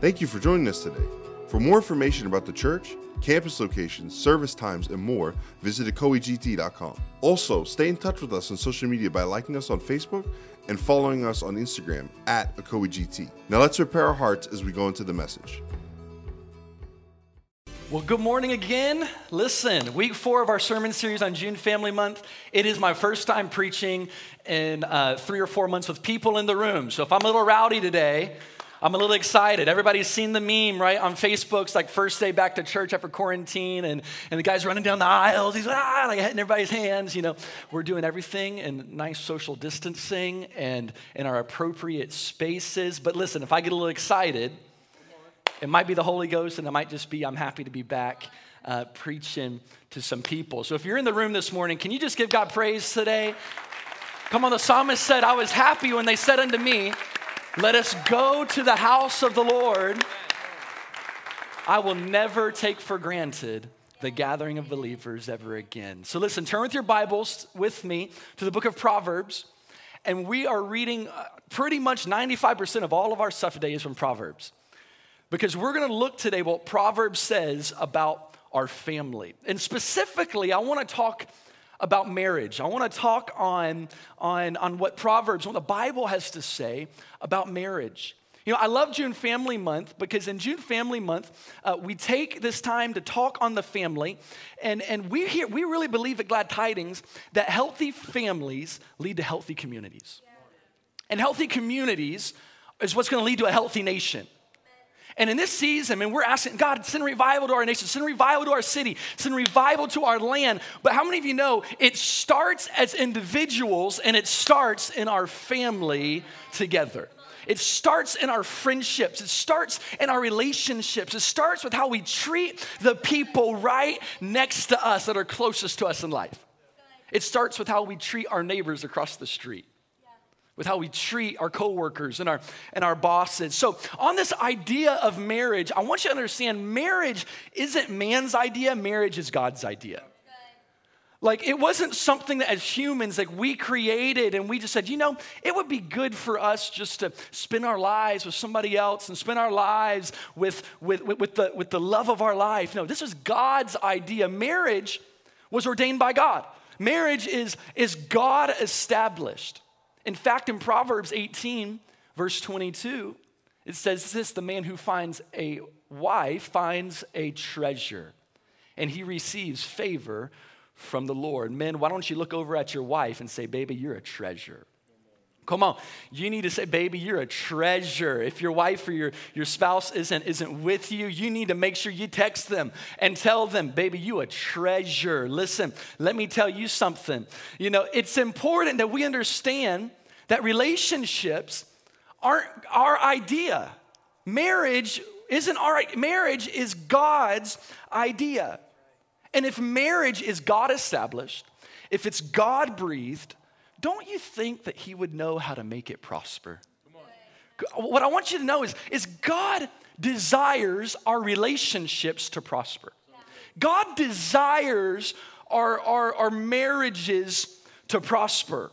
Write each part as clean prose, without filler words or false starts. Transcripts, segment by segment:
Thank you for joining us today. For more information about the church, campus locations, service times, and more, visit acoegt.com. Also, stay in touch with us on social media by liking us on Facebook and following us on Instagram at acoegt. Now let's prepare our hearts as we go into the message. Well, good morning again. Listen, week 4 of our sermon series on June Family Month. It is my first time preaching in 3 or 4 months with people in the room. So if I'm a little rowdy today, I'm a little excited. Everybody's seen the meme, right, on Facebook. It's like first day back to church after quarantine, and the guy's running down the aisles. He's like hitting everybody's hands, you know. We're doing everything in nice social distancing and in our appropriate spaces. But listen, if I get a little excited, it might be the Holy Ghost, and it might just be I'm happy to be back preaching to some people. So if you're in the room this morning, can you just give God praise today? Come on, the psalmist said, I was happy when they said unto me, let us go to the house of the Lord. I will never take for granted the gathering of believers ever again. So listen, turn with your Bibles with me to the book of Proverbs, and we are reading pretty much 95% of all of our stuff today is from Proverbs. Because we're going to look today what Proverbs says about our family. And specifically, I want to talk about marriage. I want to talk on what Proverbs, what the Bible has to say about marriage. You know, I love June Family Month because in June Family Month, we take this time to talk on the family. And we really believe at Glad Tidings that healthy families lead to healthy communities. And healthy communities is what's going to lead to a healthy nation. And in this season, I mean, we're asking God, send revival to our nation, send revival to our city, send revival to our land. But how many of you know it starts as individuals and it starts in our family together? It starts in our friendships. It starts in our relationships. It starts with how we treat the people right next to us that are closest to us in life. It starts with how we treat our neighbors across the street, with how we treat our coworkers and our bosses. So on this idea of marriage, I want you to understand marriage isn't man's idea, marriage is God's idea. Like it wasn't something that as humans like we created and we just said, you know, it would be good for us just to spend our lives with somebody else and spend our lives with the love of our life. No, this was God's idea. Marriage was ordained by God. Marriage is God established. In fact, in Proverbs 18, verse 22, it says this, the man who finds a wife finds a treasure, and he receives favor from the Lord. Men, why don't you look over at your wife and say, baby, you're a treasure. Come on, you need to say, baby, you're a treasure. If your wife or your spouse isn't with you, you need to make sure you text them and tell them, baby, you a treasure. Listen, let me tell you something. You know, it's important that we understand that relationships aren't our idea. Marriage isn't our idea. Marriage is God's idea. And if marriage is God established, if it's God breathed, don't you think that he would know how to make it prosper? What I want you to know is God desires our relationships to prosper. God desires our marriages to prosper.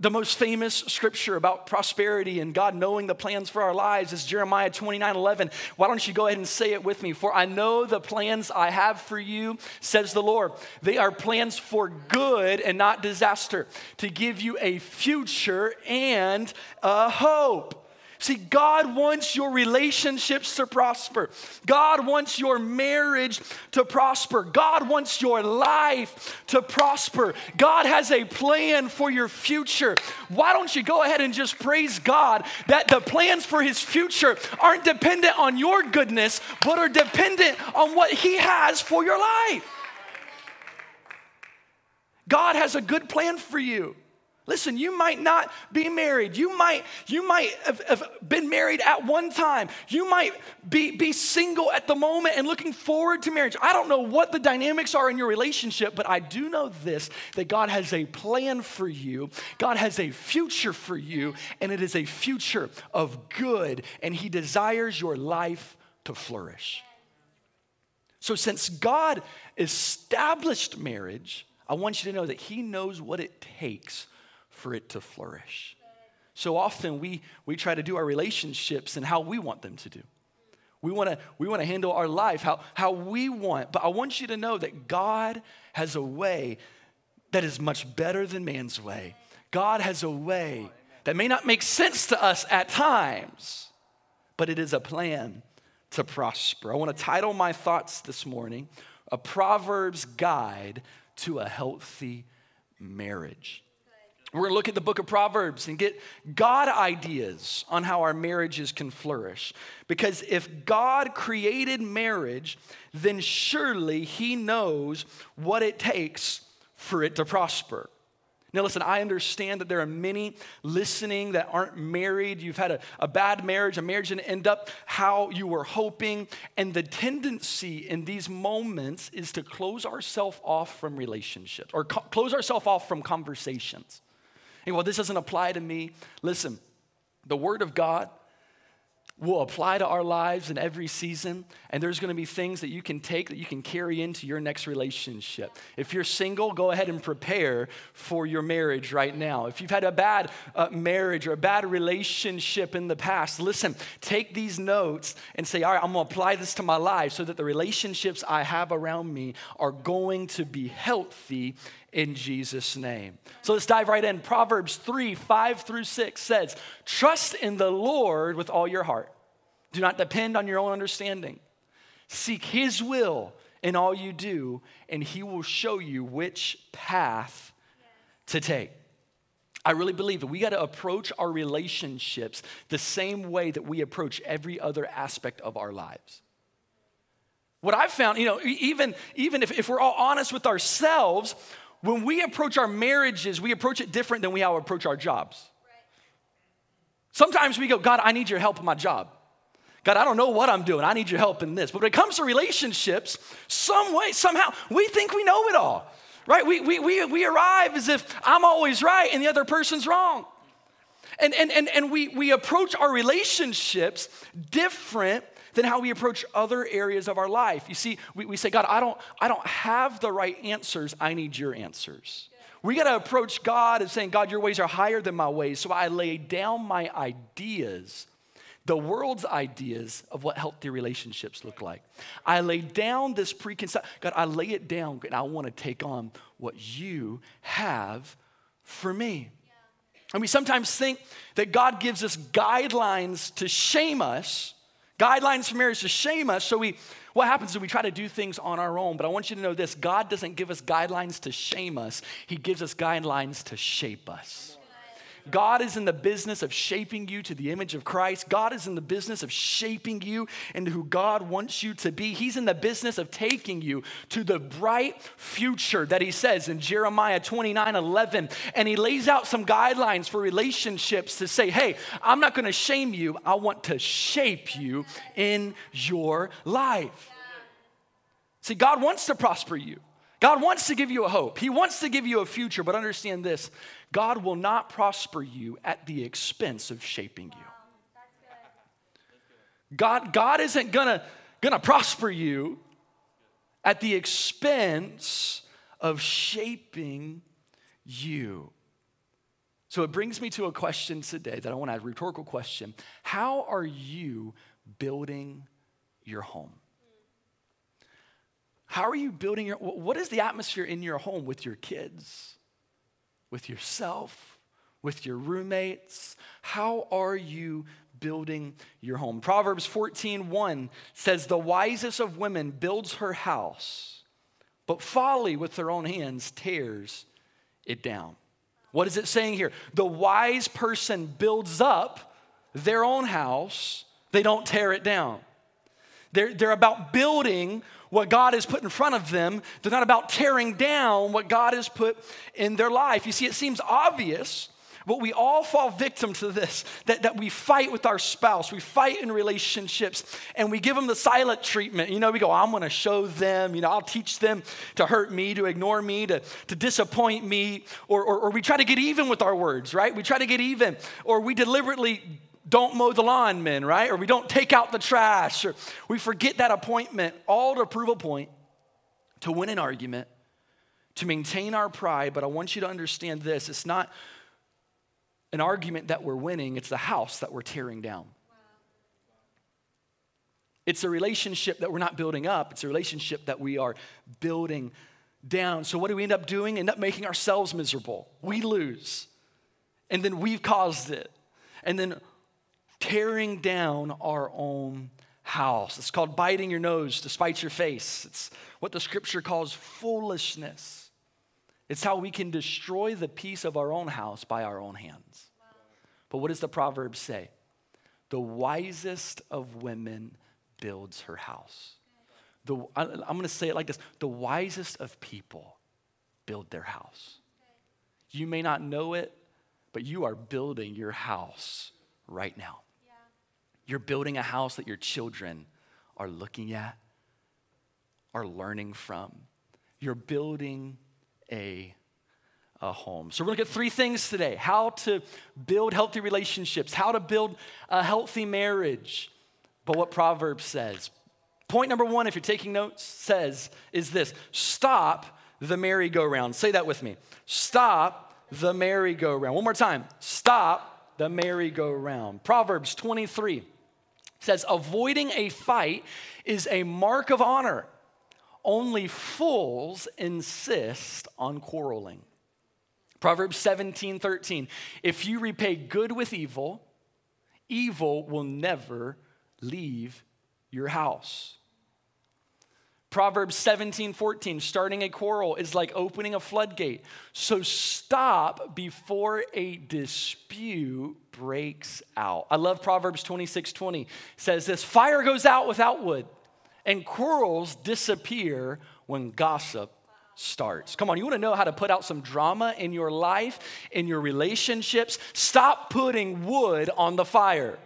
The most famous scripture about prosperity and God knowing the plans for our lives is Jeremiah 29:11. Why don't you go ahead and say it with me? For I know the plans I have for you, says the Lord. They are plans for good and not disaster, to give you a future and a hope. See, God wants your relationships to prosper. God wants your marriage to prosper. God wants your life to prosper. God has a plan for your future. Why don't you go ahead and just praise God that the plans for his future aren't dependent on your goodness, but are dependent on what he has for your life. God has a good plan for you. Listen, you might not be married. You might have been married at one time. You might be single at the moment and looking forward to marriage. I don't know what the dynamics are in your relationship, but I do know this, that God has a plan for you. God has a future for you, and it is a future of good, and he desires your life to flourish. So since God established marriage, I want you to know that he knows what it takes for it to flourish. So often we try to do our relationships and how we want them to do. We want to handle our life how we want. But I want you to know that God has a way that is much better than man's way. God has a way that may not make sense to us at times, but it is a plan to prosper. I want to title my thoughts this morning, A Proverbs Guide to a Healthy Marriage. We're going to look at the book of Proverbs and get God ideas on how our marriages can flourish. Because if God created marriage, then surely he knows what it takes for it to prosper. Now listen, I understand that there are many listening that aren't married. You've had a bad marriage. A marriage didn't end up how you were hoping. And the tendency in these moments is to close ourselves off from relationships or close ourselves off from conversations. And well, this doesn't apply to me. Listen, the word of God will apply to our lives in every season, and there's going to be things that you can take that you can carry into your next relationship. If you're single, go ahead and prepare for your marriage right now. If you've had a bad marriage or a bad relationship in the past, listen, take these notes and say, all right, I'm going to apply this to my life so that the relationships I have around me are going to be healthy in Jesus' name. So let's dive right in. Proverbs 3:5-6 says, trust in the Lord with all your heart. Do not depend on your own understanding. Seek his will in all you do, and he will show you which path to take. I really believe that we got to approach our relationships the same way that we approach every other aspect of our lives. What I've found, even if we're all honest with ourselves, when we approach our marriages, we approach it different than we how approach our jobs. Right. Sometimes we go, God, I need your help in my job. God, I don't know what I'm doing. I need your help in this. But when it comes to relationships, some way, somehow, we think we know it all, right? We arrive as if I'm always right and the other person's wrong. And we approach our relationships different than how we approach other areas of our life. You see, we say, God, I don't have the right answers. I need your answers. We got to approach God and saying, God, your ways are higher than my ways. So I lay down my ideas, the world's ideas of what healthy relationships look like. I lay down this preconcept. God, I lay it down and I want to take on what you have for me. And we sometimes think that God gives us guidelines to shame us. Guidelines for marriage to shame us, so what happens is we try to do things on our own. But I want you to know this, God doesn't give us guidelines to shame us. He gives us guidelines to shape us. God is in the business of shaping you to the image of Christ. God is in the business of shaping you into who God wants you to be. He's in the business of taking you to the bright future that he says in Jeremiah 29:11. And he lays out some guidelines for relationships to say, hey, I'm not going to shame you. I want to shape you in your life. See, God wants to prosper you. God wants to give you a hope. He wants to give you a future. But understand this, God will not prosper you at the expense of shaping you. Wow, that's good. God isn't gonna prosper you at the expense of shaping you. So it brings me to a question today that I want to ask, a rhetorical question. How are you building your home? How are you building what is the atmosphere in your home with your kids, with yourself, with your roommates? How are you building your home? Proverbs 14:1 says, the wisest of women builds her house, but folly with their own hands tears it down. What is it saying here? The wise person builds up their own house. They don't tear it down. They're about building what God has put in front of them. They're not about tearing down what God has put in their life. You see, it seems obvious, but we all fall victim to this, that we fight with our spouse, we fight in relationships, and we give them the silent treatment. You know, we go, I'm going to show them, I'll teach them to hurt me, to ignore me, to disappoint me, or we try to get even with our words, right? We try to get even, or we deliberately don't mow the lawn, men, right? Or we don't take out the trash, or we forget that appointment, all to prove a point, to win an argument, to maintain our pride. But I want you to understand this. It's not an argument that we're winning. It's the house that we're tearing down. Wow. It's a relationship that we're not building up. It's a relationship that we are building down. So what do we end up doing? End up making ourselves miserable. We lose. And then we've caused it. And then tearing down our own house. It's called biting your nose to spite your face. It's what the scripture calls foolishness. It's how we can destroy the peace of our own house by our own hands. Wow. But what does the proverb say? The wisest of women builds her house. Okay. I'm going to say it like this. The wisest of people build their house. Okay. You may not know it, but you are building your house right now. Yeah. You're building a house that your children are looking at, are learning from. You're building a home. So we're going to look at three things today. How to build healthy relationships. How to build a healthy marriage. But what Proverbs says. Point number one, if you're taking notes, is this. Stop the merry-go-round. Say that with me. Stop the merry-go-round. One more time. Stop the merry-go-round. Proverbs 23 says, avoiding a fight is a mark of honor. Only fools insist on quarreling. Proverbs 17:13. If you repay good with evil, evil will never leave your house. Proverbs 17:14. Starting a quarrel is like opening a floodgate. So stop before a dispute breaks out. I love Proverbs 26:20. It says this, fire goes out without wood. And quarrels disappear when gossip starts. Come on, you want to know how to put out some drama in your life, in your relationships? Stop putting wood on the fire.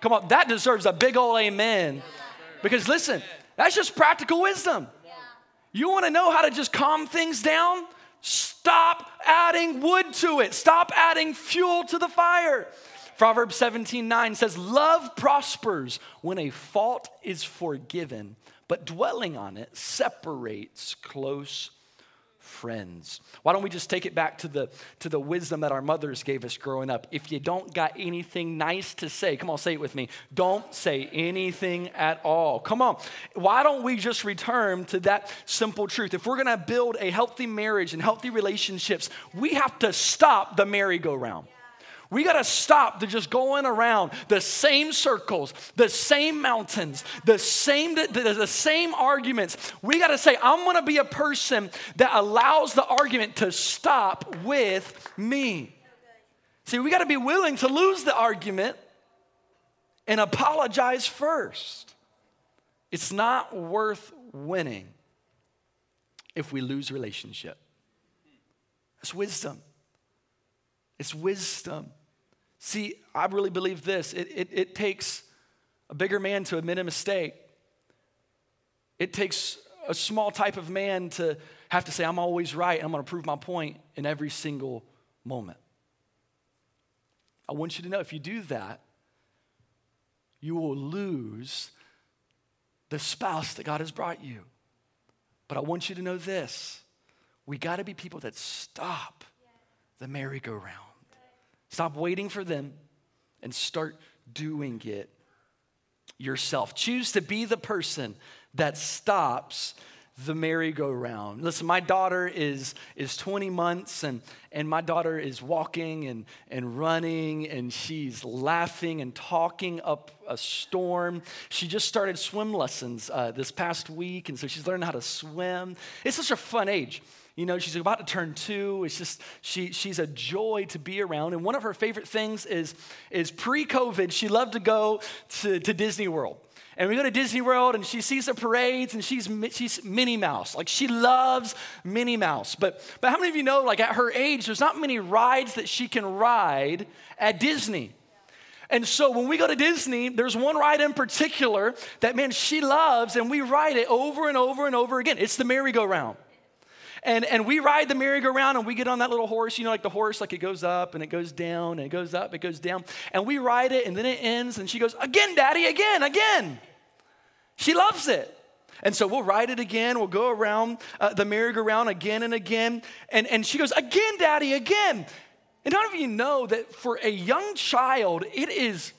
Come on, that deserves a big old amen. Because listen, that's just practical wisdom. You want to know how to just calm things down? Stop adding wood to it. Stop adding fuel to the fire. Proverbs 17:9 says, love prospers when a fault is forgiven, but dwelling on it separates close friends. Why don't we just take it back to the wisdom that our mothers gave us growing up? If you don't got anything nice to say, come on, say it with me. Don't say anything at all. Come on. Why don't we just return to that simple truth? If we're going to build a healthy marriage and healthy relationships, we have to stop the merry-go-round. We got to stop to just going around the same circles, the same mountains, the same arguments. We got to say, I'm going to be a person that allows the argument to stop with me. See, we got to be willing to lose the argument and apologize first. It's not worth winning if we lose relationship. That's wisdom. It's wisdom. See, I really believe this. It takes a bigger man to admit a mistake. It takes a small type of man to have to say, I'm always right, and I'm going to prove my point in every single moment. I want you to know if you do that, you will lose the spouse that God has brought you. But I want you to know this. We got to be people that stop the merry-go-round. Stop waiting for them and start doing it yourself. Choose to be the person that stops the merry-go-round. Listen, my daughter is 20 months and my daughter is walking and running and she's laughing and talking up a storm. She just started swim lessons this past week, and so she's learning how to swim. It's such a fun age. You know, she's about to turn 2. It's just, she's a joy to be around. And one of her favorite things is pre-COVID, she loved to go to Disney World. And we go to Disney World and she sees the parades and she's Minnie Mouse. Like, she loves Minnie Mouse. But how many of you know, like, at her age, there's not many rides that she can ride at Disney. And so when we go to Disney, there's one ride in particular that, man, she loves, and we ride it over and over and over again. It's the merry-go-round. And we ride the merry-go-round and we get on that little horse, you know, like the horse, like it goes up and it goes down and it goes up, it goes down. And we ride it and then it ends and she goes, again, Daddy, again, again. She loves it. And so we'll ride it again. We'll go around the merry-go-round again and again. And she goes, again, Daddy, again. And none of you know that for a young child, it is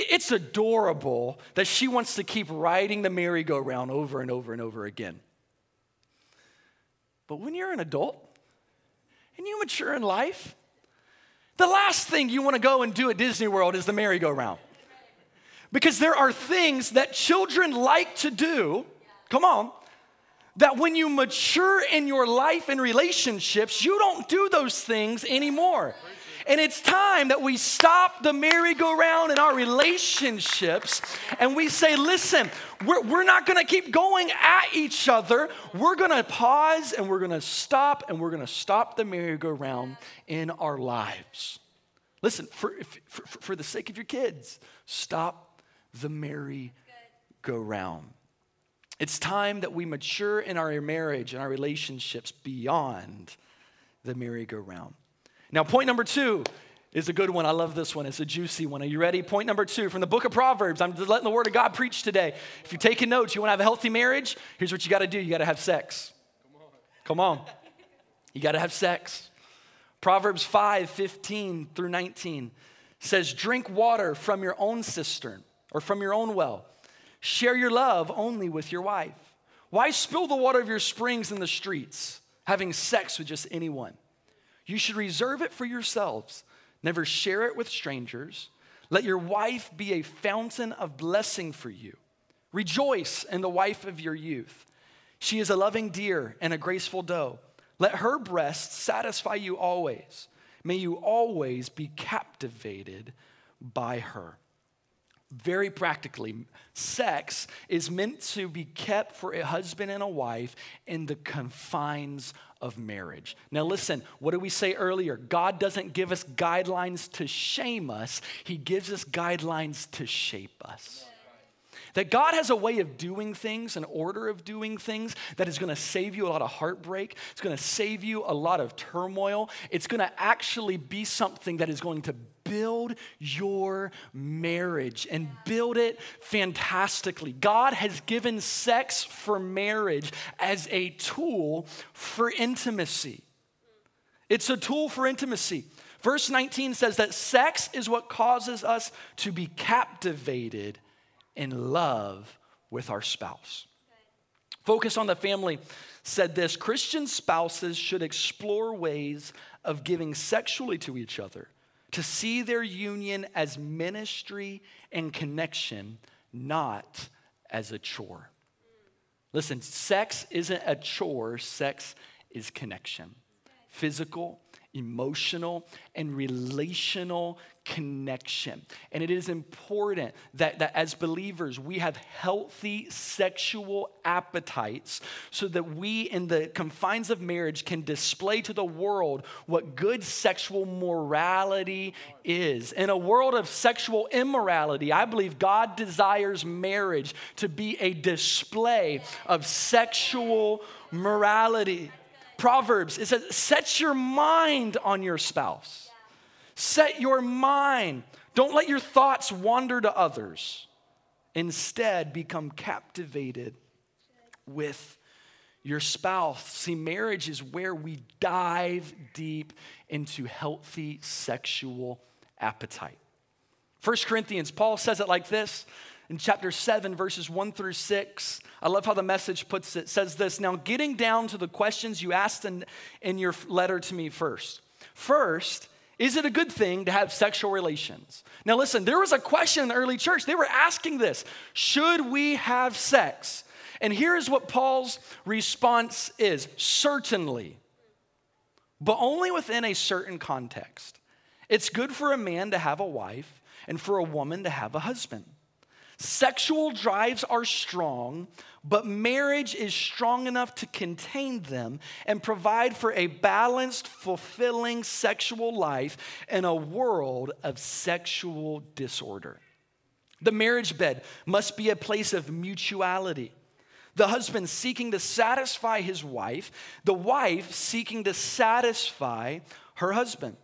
It's adorable that she wants to keep riding the merry-go-round over and over and over again. But when you're an adult and you mature in life, the last thing you want to go and do at Disney World is the merry-go-round. Because there are things that children like to do, come on, that when you mature in your life and relationships, you don't do those things anymore. And it's time that we stop the merry-go-round in our relationships and we say, listen, we're not going to keep going at each other. We're going to pause and we're going to stop and we're going to stop the merry-go-round in our lives. Listen, for the sake of your kids, stop the merry-go-round. It's time that we mature in our marriage and our relationships beyond the merry-go-round. Now, point number 2 is a good one. I love this one. It's a juicy one. Are you ready? Point number 2 from the book of Proverbs. I'm letting the word of God preach today. If you're taking notes, you want to have a healthy marriage, here's what you got to do. You got to have sex. Come on. You got to have sex. Proverbs 5:15-19 says, drink water from your own cistern or from your own well. Share your love only with your wife. Why spill the water of your springs in the streets, having sex with just anyone? You should reserve it for yourselves. Never share it with strangers. Let your wife be a fountain of blessing for you. Rejoice in the wife of your youth. She is a loving deer and a graceful doe. Let her breasts satisfy you always. May you always be captivated by her. Very practically, sex is meant to be kept for a husband and a wife in the confines of marriage. Now listen, what did we say earlier? God doesn't give us guidelines to shame us. He gives us guidelines to shape us. That God has a way of doing things, an order of doing things that is going to save you a lot of heartbreak. It's going to save you a lot of turmoil. It's going to actually be something that is going to build your marriage and build it fantastically. God has given sex for marriage as a tool for intimacy. It's a tool for intimacy. Verse 19 says that sex is what causes us to be captivated in love with our spouse. Focus on the Family said this, Christian spouses should explore ways of giving sexually to each other, to see their union as ministry and connection, not as a chore. Listen, sex isn't a chore, sex is connection. Physical, emotional, and relational connection. And it is important that as believers, we have healthy sexual appetites so that we in the confines of marriage can display to the world what good sexual morality is. In a world of sexual immorality, I believe God desires marriage to be a display of sexual morality. Proverbs, it says, set your mind on your spouse. Set your mind. Don't let your thoughts wander to others. Instead, become captivated with your spouse. See, marriage is where we dive deep into healthy sexual appetite. 1 Corinthians, Paul says it like this. In chapter 7, verses 1-6, I love how the Message puts it. It says this, now getting down to the questions you asked in your letter to me first. First, is it a good thing to have sexual relations? Now listen, there was a question in the early church. They were asking this, should we have sex? And here is what Paul's response is, certainly, but only within a certain context. It's good for a man to have a wife and for a woman to have a husband. Sexual drives are strong, but marriage is strong enough to contain them and provide for a balanced, fulfilling sexual life in a world of sexual disorder. The marriage bed must be a place of mutuality. The husband seeking to satisfy his wife, the wife seeking to satisfy her husband.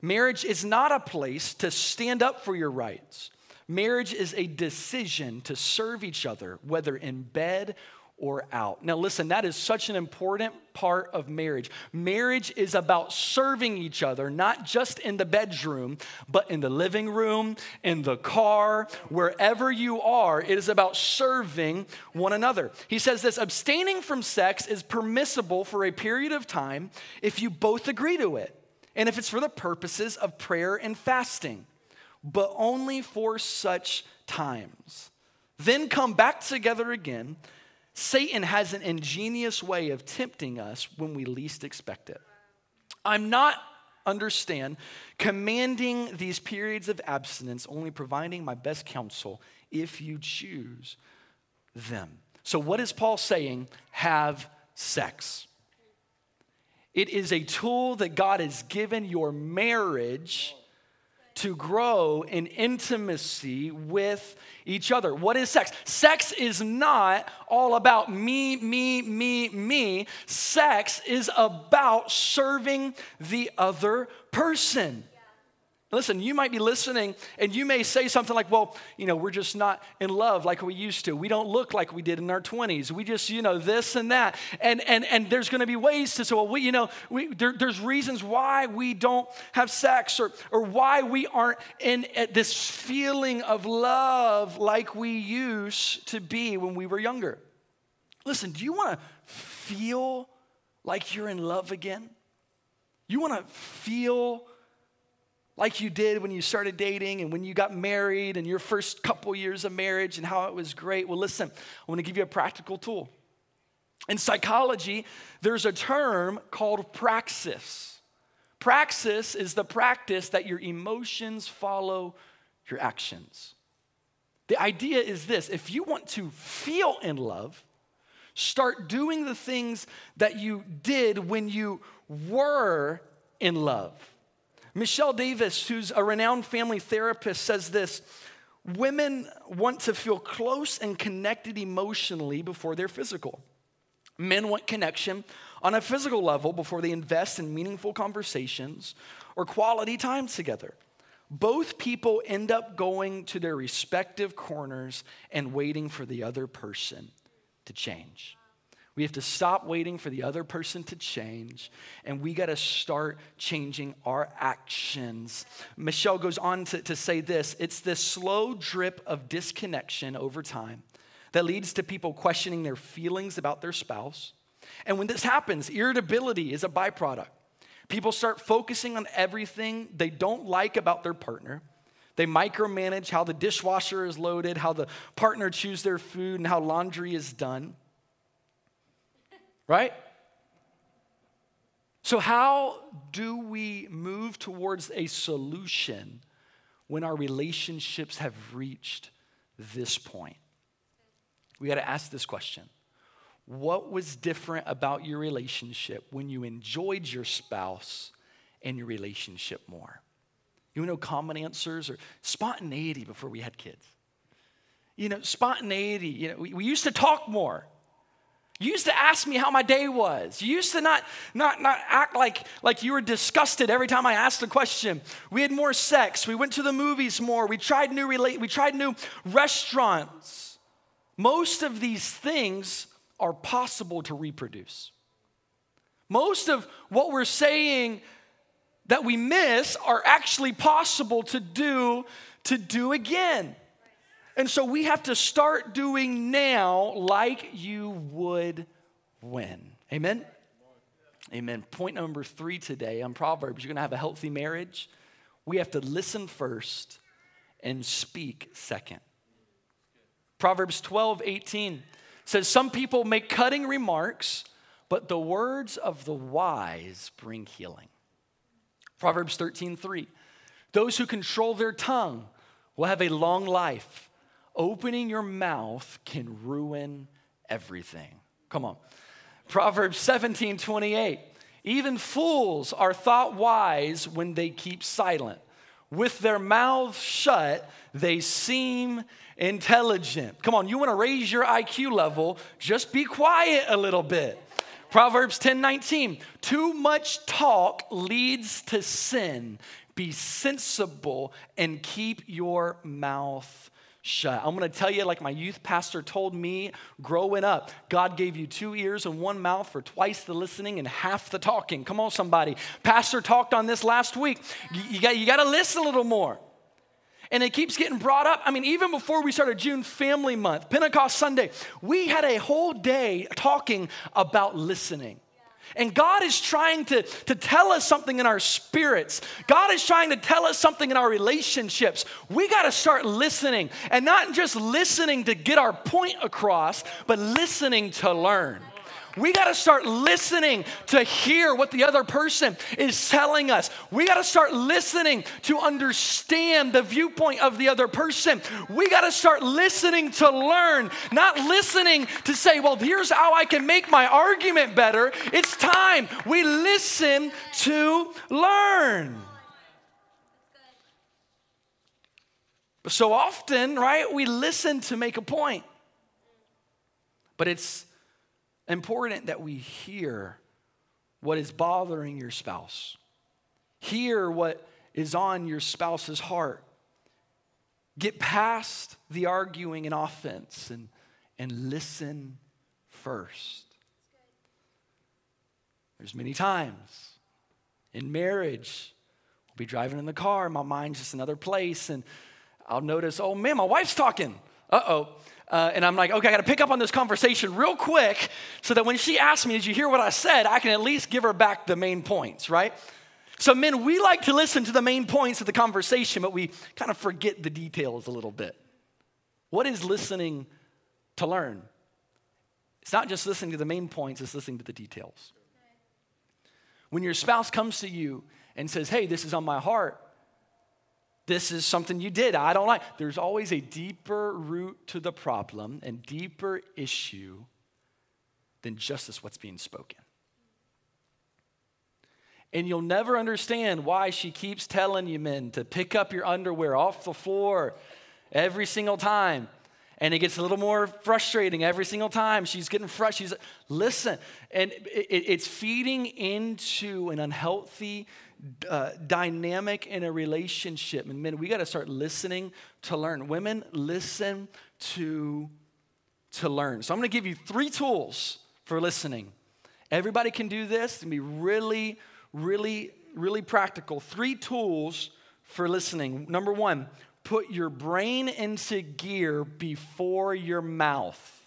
Marriage is not a place to stand up for your rights. Marriage is a decision to serve each other, whether in bed or out. Now listen, that is such an important part of marriage. Marriage is about serving each other, not just in the bedroom, but in the living room, in the car, wherever you are. It is about serving one another. He says this, abstaining from sex is permissible for a period of time if you both agree to it, and if it's for the purposes of prayer and fasting, but only for such times. Then come back together again. Satan has an ingenious way of tempting us when we least expect it. Commanding these periods of abstinence, only providing my best counsel if you choose them. So what is Paul saying? Have sex. It is a tool that God has given your marriage to grow in intimacy with each other. What is sex? Sex is not all about me. Sex is about serving the other person. Yeah. Listen, you might be listening and you may say something like, well, you know, we're just not in love like we used to. We don't look like we did in our 20s. We just, you know, this and that. And there's going to be ways to say, well, there's reasons why we don't have sex or why we aren't in this feeling of love like we used to be when we were younger. Listen, do you want to feel like you're in love again? You want to feel like you did when you started dating and when you got married and your first couple years of marriage and how it was great? Well, listen, I want to give you a practical tool. In psychology, there's a term called praxis. Praxis is the practice that your emotions follow your actions. The idea is this: if you want to feel in love, start doing the things that you did when you were in love. Michelle Davis, who's a renowned family therapist, says this: women want to feel close and connected emotionally before they're physical. Men want connection on a physical level before they invest in meaningful conversations or quality time together. Both people end up going to their respective corners and waiting for the other person to change. We have to stop waiting for the other person to change, and we got to start changing our actions. Michelle goes on to say this: it's this slow drip of disconnection over time that leads to people questioning their feelings about their spouse. And when this happens, irritability is a byproduct. People start focusing on everything they don't like about their partner. They micromanage how the dishwasher is loaded, how the partner chews their food, and how laundry is done. Right? So how do we move towards a solution when our relationships have reached this point? We got to ask this question. What was different about your relationship when you enjoyed your spouse and your relationship more? You know, common answers are spontaneity before we had kids. You know, spontaneity. You know, we used to talk more. You used to ask me how my day was. You used to not act like you were disgusted every time I asked a question. We had more sex. We went to the movies more. We tried new restaurants. Most of these things are possible to reproduce. Most of what we're saying that we miss are actually possible to do again. And so we have to start doing now like you would when. Amen? Amen. Point number 3 today on Proverbs. You're going to have a healthy marriage. We have to listen first and speak second. Proverbs 12:18 says, some people make cutting remarks, but the words of the wise bring healing. Proverbs 13:3, those who control their tongue will have a long life. Opening your mouth can ruin everything. Come on. Proverbs 17:28, even fools are thought wise when they keep silent. With their mouths shut, they seem intelligent. Come on, you want to raise your IQ level, just be quiet a little bit. Proverbs 10:19, too much talk leads to sin. Be sensible and keep your mouth shut. I'm going to tell you, like my youth pastor told me growing up, God gave you two ears and one mouth for twice the listening and half the talking. Come on, somebody. Pastor talked on this last week. You got to listen a little more. And it keeps getting brought up. I mean, even before we started June Family Month, Pentecost Sunday, we had a whole day talking about listening. And God is trying to tell us something in our spirits. God is trying to tell us something in our relationships. We got to start listening, and not just listening to get our point across, but listening to learn. We got to start listening to hear what the other person is telling us. We got to start listening to understand the viewpoint of the other person. We got to start listening to learn, not listening to say, well, here's how I can make my argument better. It's time we listen to learn. But so often, right, we listen to make a point. But it's important that we hear what is bothering your spouse. Hear what is on your spouse's heart. Get past the arguing and offense and listen first. There's many times in marriage, we'll be driving in the car, my mind's just another place, and I'll notice, oh man, my wife's talking. And I'm like, okay, I got to pick up on this conversation real quick so that when she asks me, did you hear what I said? I can at least give her back the main points, right? So men, we like to listen to the main points of the conversation, but we kind of forget the details a little bit. What is listening to learn? It's not just listening to the main points, it's listening to the details. When your spouse comes to you and says, hey, this is on my heart, this is something you did I don't like. There's always a deeper root to the problem and deeper issue than just what's being spoken. And you'll never understand why she keeps telling you men to pick up your underwear off the floor every single time. And it gets a little more frustrating every single time. She's getting frustrated. Listen, and it's feeding into an unhealthy dynamic in a relationship. And men, we got to start listening to learn. Women, listen to learn. So I'm going to give you three tools for listening. Everybody can do this. It's going to be really, really, really practical. Three tools for listening. Number one, put your brain into gear before your mouth.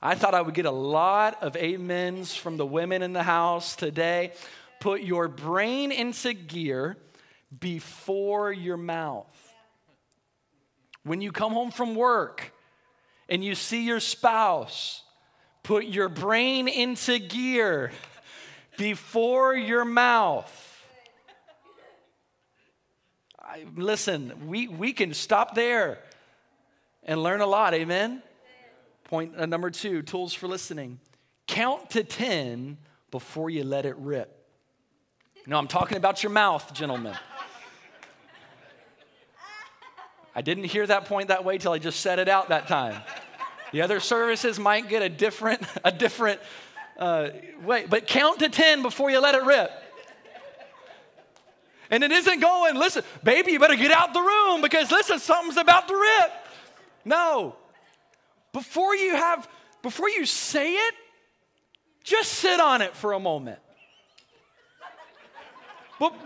I thought I would get a lot of amens from the women in the house today. Put your brain into gear before your mouth. When you come home from work and you see your spouse, put your brain into gear before your mouth. Listen, we can stop there and learn a lot, amen? Point number two, tools for listening. Count to 10 before you let it rip. No, I'm talking about your mouth, gentlemen. I didn't hear that point that way till I just said it out that time. The other services might get a different way, but count to 10 before you let it rip. And it isn't going, listen, baby, you better get out the room because, listen, something's about to rip. No. Before you say it, just sit on it for a moment.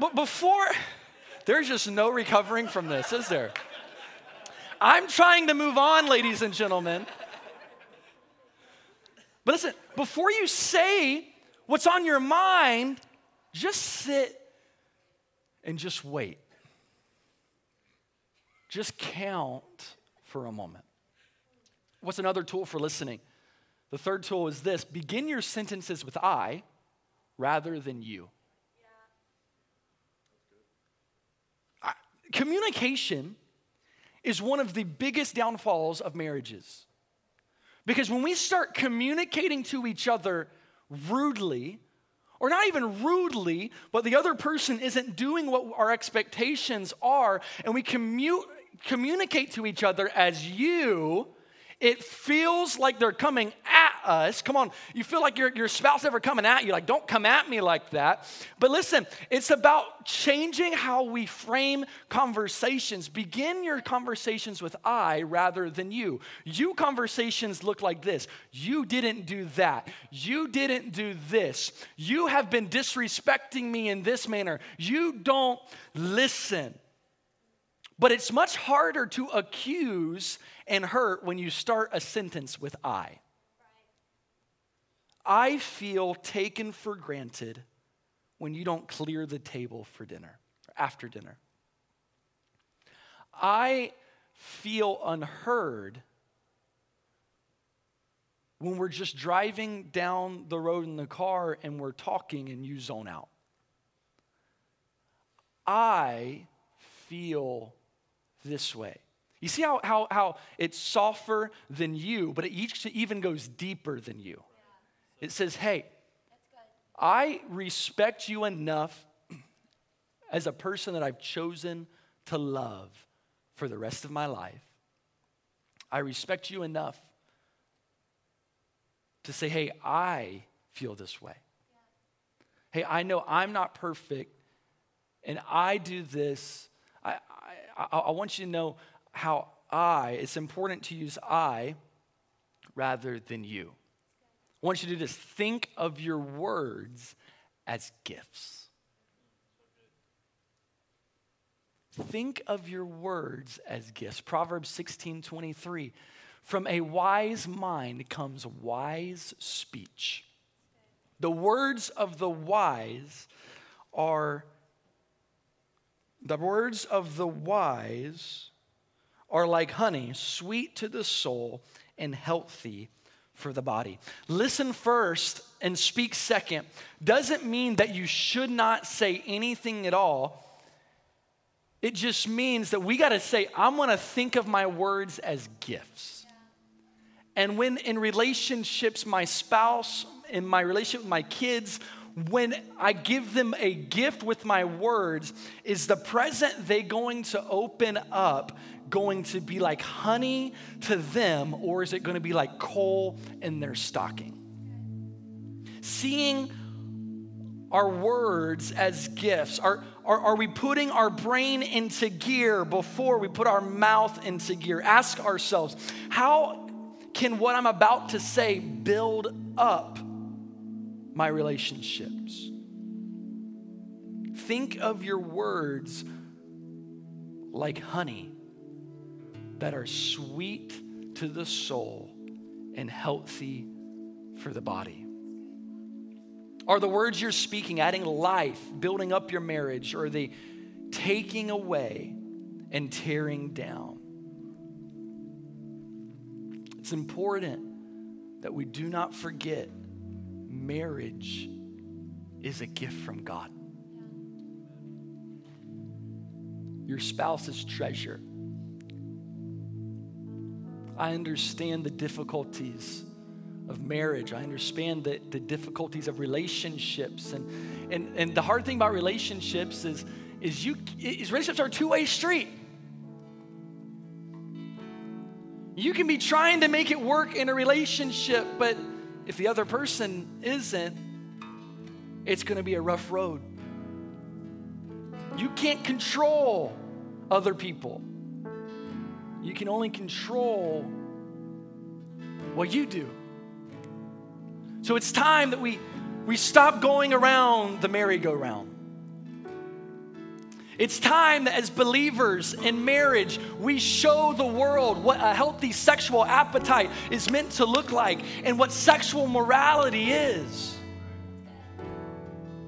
But before, there's just no recovering from this, is there? I'm trying to move on, ladies and gentlemen. But listen, before you say what's on your mind, just sit and just wait. Just count for a moment. What's another tool for listening? The third tool is this. Begin your sentences with I rather than you. Yeah. Communication is one of the biggest downfalls of marriages. Because when we start communicating to each other rudely, or not even rudely, but the other person isn't doing what our expectations are, and we communicate to each other as you, it feels like they're coming at us. Come on, you feel like your spouse ever coming at you, like, don't come at me like that. But listen, it's about changing how we frame conversations. Begin your conversations with I rather than you. You conversations look like this. You didn't do that. You didn't do this. You have been disrespecting me in this manner. You don't listen. But it's much harder to accuse and hurt when you start a sentence with I. Right. I feel taken for granted when you don't clear the table for dinner, or after dinner. I feel unheard when we're just driving down the road in the car and we're talking and you zone out. I feel this way. You see how it's softer than you, but it even goes deeper than you. Yeah. It says, hey, I respect you enough as a person that I've chosen to love for the rest of my life. I respect you enough to say, hey, I feel this way. Yeah. Hey, I know I'm not perfect, and I do this. I want you to know how it's important to use I rather than you. I want you to just think of your words as gifts. Think of your words as gifts. Proverbs 16:23, from a wise mind comes wise speech. The words of the wise are like honey, sweet to the soul and healthy for the body. Listen first and speak second doesn't mean that you should not say anything at all. It just means that we got to say, I'm going to think of my words as gifts. Yeah. And when in relationships, my spouse, in my relationship with my kids, when I give them a gift with my words, is the present they going to open up going to be like honey to them, or is it going to be like coal in their stocking? Seeing our words as gifts. Are we putting our brain into gear before we put our mouth into gear? Ask ourselves, how can what I'm about to say build up my relationships? Think of your words like honey that are sweet to the soul and healthy for the body. Are the words you're speaking adding life, building up your marriage, or are they taking away and tearing down? It's important that we do not forget marriage is a gift from God. Your spouse is treasure. I understand the difficulties of marriage. I understand the difficulties of relationships. And the hard thing about relationships is relationships are a two-way street. You can be trying to make it work in a relationship, but if the other person isn't, it's going to be a rough road. You can't control other people. You can only control what you do. So it's time that we stop going around the merry-go-round. It's time that as believers in marriage, we show the world what a healthy sexual appetite is meant to look like and what sexual morality is.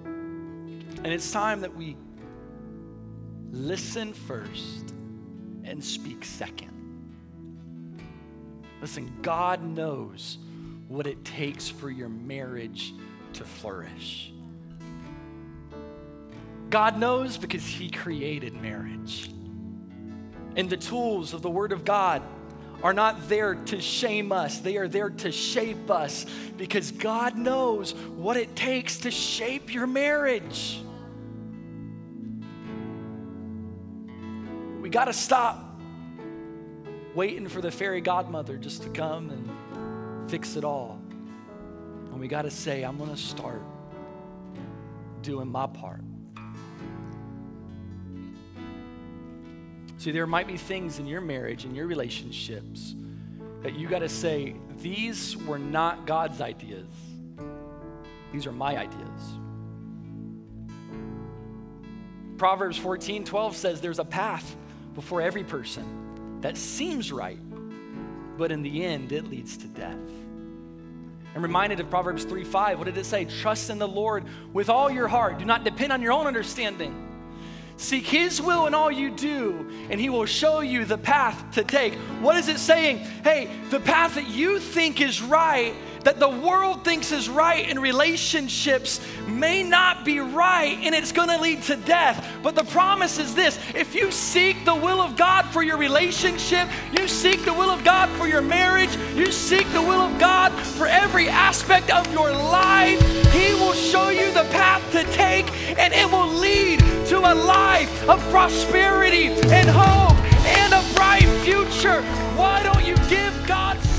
And it's time that we listen first and speak second. Listen, God knows what it takes for your marriage to flourish. God knows because He created marriage. And the tools of the Word of God are not there to shame us. They are there to shape us because God knows what it takes to shape your marriage. We got to stop waiting for the fairy godmother just to come and fix it all. we got to say, I'm going to start doing my part. See, there might be things in your marriage, in your relationships, that you got to say, these were not God's ideas. These are my ideas. Proverbs 14:12 says there's a path before every person that seems right, but in the end, it leads to death. I'm reminded of Proverbs 3:5. What did it say? Trust in the Lord with all your heart. Do not depend on your own understanding. Seek His will in all you do, and He will show you the path to take. What is it saying? Hey, the path that you think is right, that the world thinks is right in relationships may not be right, and it's going to lead to death. But the promise is this: if you seek the will of God for your relationship, you seek the will of God for your marriage, you seek the will of God for every aspect of your life, He will show you the path to take, and it will lead to a life of prosperity and hope and a bright future. Why don't you give God